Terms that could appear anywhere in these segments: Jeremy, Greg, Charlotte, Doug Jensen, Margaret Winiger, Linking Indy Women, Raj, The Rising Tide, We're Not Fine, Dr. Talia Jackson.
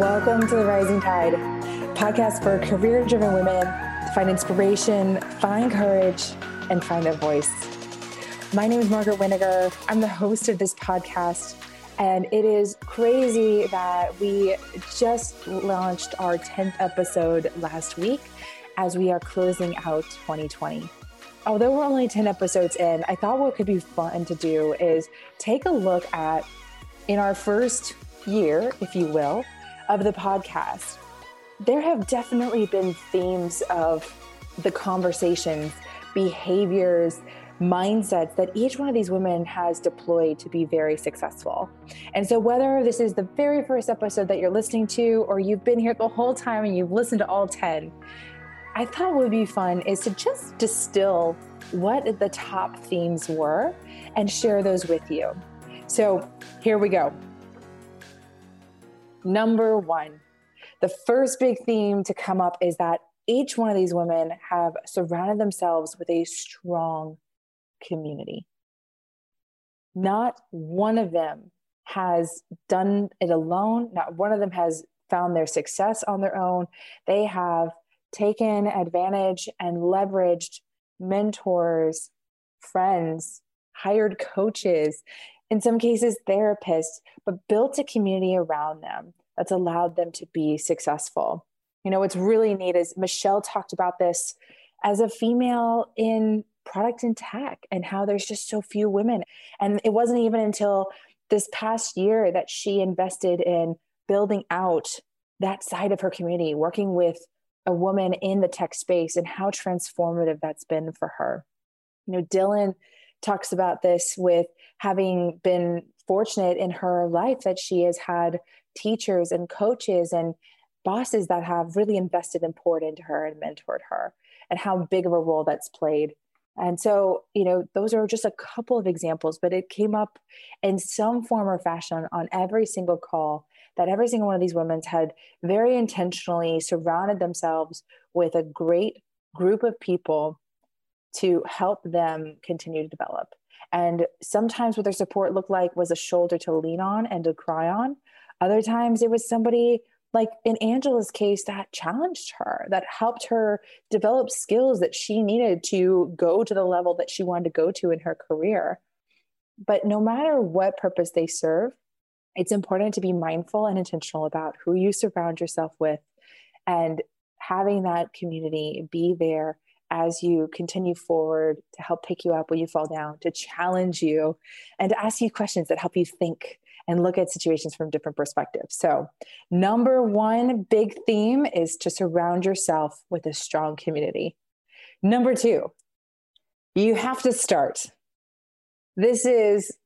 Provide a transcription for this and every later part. Welcome to The Rising Tide, a podcast for career-driven women to find inspiration, find courage, and find their voice. My name is Margaret Winiger. I'm the host of this podcast, and it is crazy that we just launched our 10th episode last week as we are closing out 2020. Although we're only 10 episodes in, I thought what could be fun to do is take a look at, in our first year, if you will, of the podcast, there have definitely been themes of the conversations, behaviors, mindsets that each one of these women has deployed to be very successful. And so whether this is the very first episode that you're listening to, or you've been here the whole time and you've listened to all 10, I thought what would be fun is to just distill what the top themes were and share those with you. So here we go. Number one, the first big theme to come up is that each one of these women have surrounded themselves with a strong community. Not one of them has done it alone. Not one of them has found their success on their own. They have taken advantage and leveraged mentors, friends, hired coaches, in some cases, therapists, but built a community around them that's allowed them to be successful. You know, what's really neat is Michelle talked about this as a female in product and tech and how there's just so few women. And it wasn't even until this past year that she invested in building out that side of her community, working with a woman in the tech space and how transformative that's been for her. You know, Dylan talks about this with having been fortunate in her life that she has had teachers and coaches and bosses that have really invested and poured into her and mentored her, and how big of a role that's played. And so, you know, those are just a couple of examples, but it came up in some form or fashion on every single call that every single one of these women had very intentionally surrounded themselves with a great group of people to help them continue to develop. And sometimes what their support looked like was a shoulder to lean on and to cry on. Other times it was somebody like in Angela's case that challenged her, that helped her develop skills that she needed to go to the level that she wanted to go to in her career. But no matter what purpose they serve, it's important to be mindful and intentional about who you surround yourself with, and having that community be there as you continue forward, to help pick you up when you fall down, to challenge you, and to ask you questions that help you think and look at situations from different perspectives. So number one big theme is to surround yourself with a strong community. Number two, you have to start. This is,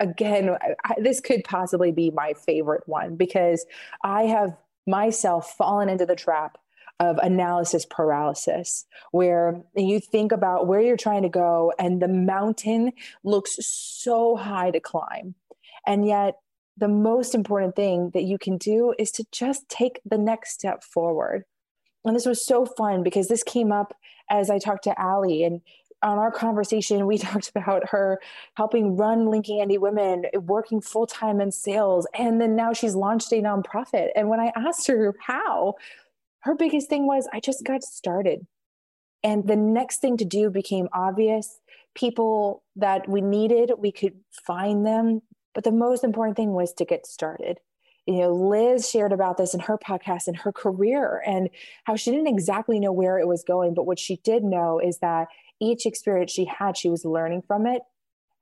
again, this could possibly be my favorite one, because I have myself fallen into the trap of analysis paralysis, where you think about where you're trying to go and the mountain looks so high to climb. And yet the most important thing that you can do is to just take the next step forward. And this was so fun because this came up as I talked to Allie, and on our conversation, we talked about her helping run Linking Indy Women, working full-time in sales. And then now she's launched a nonprofit. And when I asked her how, her biggest thing was, I just got started. And the next thing to do became obvious. People that we needed, we could find them. But the most important thing was to get started. You know, Liz shared about this in her podcast and her career, and how she didn't exactly know where it was going. But what she did know is that each experience she had, she was learning from it.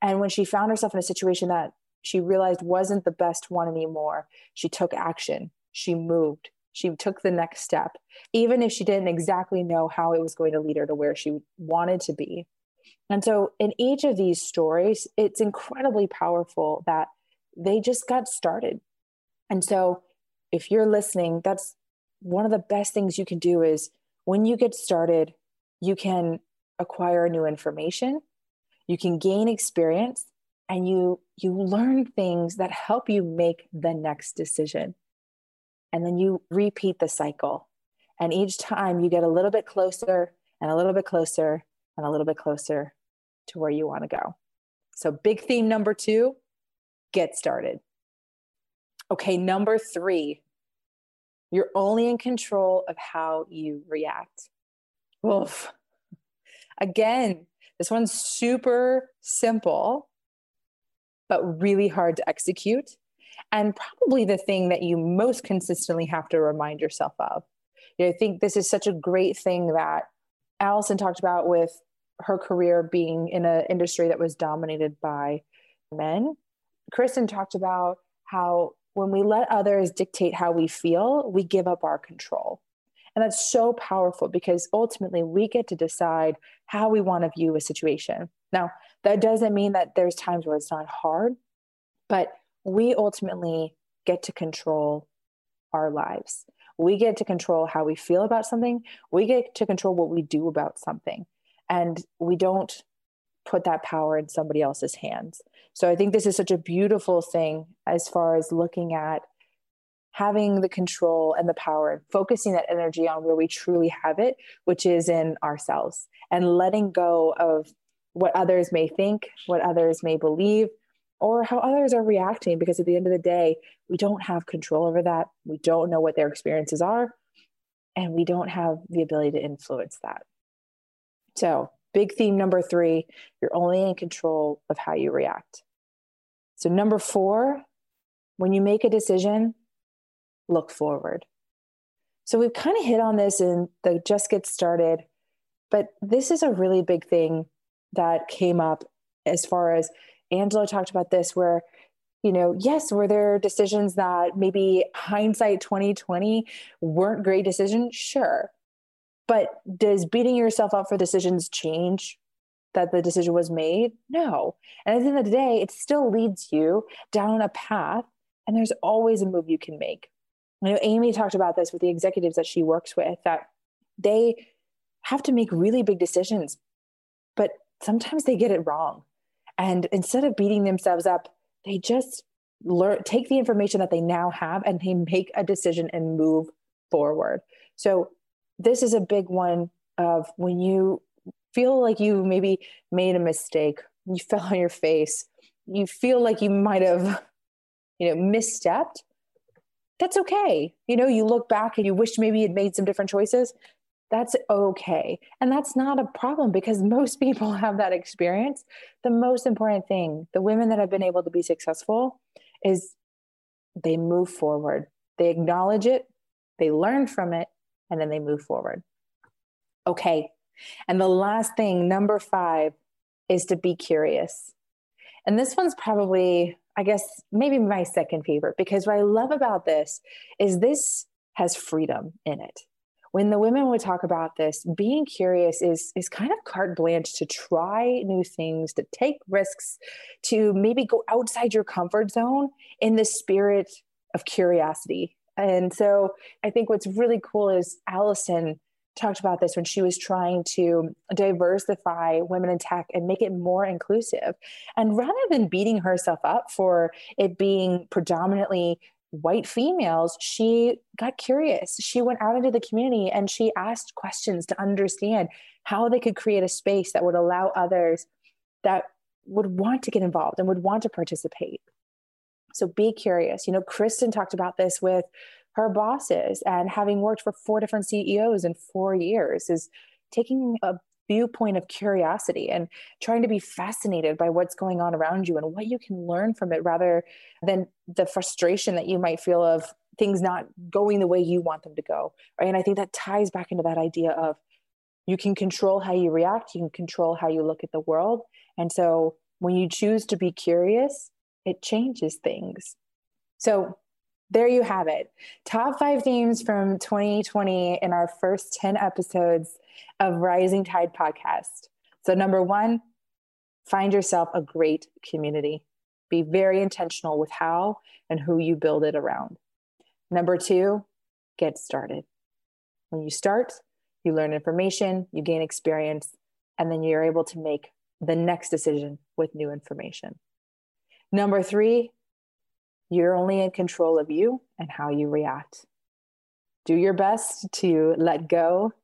And when she found herself in a situation that she realized wasn't the best one anymore, she took action. She moved. She took the next step, even if she didn't exactly know how it was going to lead her to where she wanted to be. And so in each of these stories, it's incredibly powerful that they just got started. And so if you're listening, that's one of the best things you can do is when you get started, you can acquire new information, you can gain experience, and you learn things that help you make the next decision. And then you repeat the cycle. And each time you get a little bit closer and a little bit closer and a little bit closer to where you want to go. So big theme number two, get started. Okay, number three, You're only in control of how you react. Oof. Again, this one's super simple, but really hard to execute. And probably the thing that you most consistently have to remind yourself of. You know, I think this is such a great thing that Allison talked about with her career being in an industry that was dominated by men. Kristen talked about how when we let others dictate how we feel, we give up our control. And that's so powerful because ultimately we get to decide how we want to view a situation. Now, that doesn't mean that there's times where it's not hard, but we ultimately get to control our lives. We get to control how we feel about something. We get to control what we do about something. And we don't put that power in somebody else's hands. So I think this is such a beautiful thing as far as looking at having the control and the power and focusing that energy on where we truly have it, which is in ourselves, and letting go of what others may think, what others may believe, or how others are reacting. Because at the end of the day, we don't have control over that. We don't know what their experiences are, and we don't have the ability to influence that. So big theme number 3, you're only in control of how you react. So number 4, when you make a decision, look forward. So we've kind of hit on this in the Just Get Started, but this is a really big thing that came up as far as Angela talked about this, where, you know, yes, were there decisions that maybe hindsight 2020 weren't great decisions? Sure. But does beating yourself up for decisions change that the decision was made? No. And at the end of the day, it still leads you down a path, and there's always a move you can make. I know Amy talked about this with the executives that she works with, that they have to make really big decisions, but sometimes they get it wrong. And instead of beating themselves up, they just learn, take the information that they now have, and they make a decision and move forward. So this is a big one of when you feel like you maybe made a mistake, you fell on your face, you feel like you might have, you know, misstepped. That's okay. You know, you look back and you wish maybe you'd made some different choices. That's okay. And that's not a problem because most people have that experience. The most important thing, the women that have been able to be successful, is they move forward. They acknowledge it, they learn from it, and then they move forward. Okay. And the last thing, number 5, is to be curious. And this one's probably, I guess, maybe my second favorite, because what I love about this is this has freedom in it. When the women would talk about this, being curious is kind of carte blanche to try new things, to take risks, to maybe go outside your comfort zone in the spirit of curiosity. And so I think what's really cool is Allison talked about this when she was trying to diversify women in tech and make it more inclusive. And rather than beating herself up for it being predominantly white females, she got curious. She went out into the community and she asked questions to understand how they could create a space that would allow others that would want to get involved and would want to participate. So be curious. You know, Kristen talked about this with her bosses and having worked for 4 different CEOs in 4 years, is taking a viewpoint of curiosity and trying to be fascinated by what's going on around you and what you can learn from it, rather than the frustration that you might feel of things not going the way you want them to go. Right? And I think that ties back into that idea of you can control how you react, you can control how you look at the world. And so when you choose to be curious, it changes things. So there you have it. Top 5 themes from 2020 in our first 10 episodes of Rising Tide podcast. So number 1, find yourself a great community. Be very intentional with how and who you build it around. Number 2, get started. When you start, you learn information, you gain experience, and then you're able to make the next decision with new information. Number 3, you're only in control of you and how you react. Do your best to let go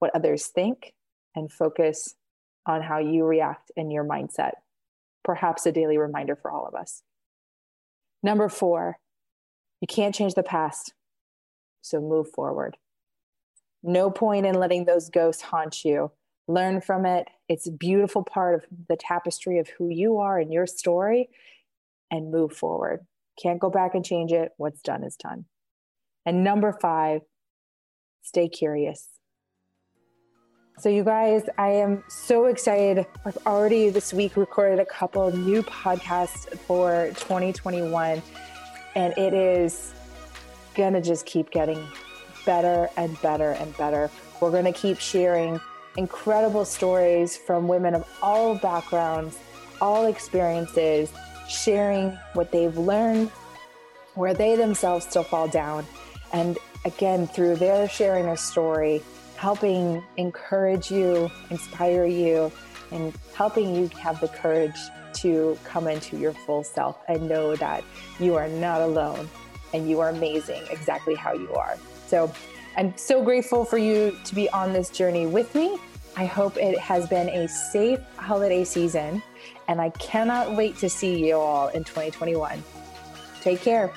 what others think and focus on how you react in your mindset. Perhaps a daily reminder for all of us. Number 4, you can't change the past, So move forward. No point in letting those ghosts haunt you. Learn from it. It's a beautiful part of the tapestry of who you are and your story, and move forward. Can't go back and change it. What's done is done. And number 5, stay curious. So you guys, I am so excited. I've already this week recorded a couple of new podcasts for 2021, and it is going to just keep getting better and better and better. We're going to keep sharing incredible stories from women of all backgrounds, all experiences, sharing what they've learned, where they themselves still fall down. And again, through their sharing their story, helping encourage you, inspire you, and helping you have the courage to come into your full self and know that you are not alone and you are amazing exactly how you are. So I'm so grateful for you to be on this journey with me. I hope it has been a safe holiday season, and I cannot wait to see you all in 2021. Take care.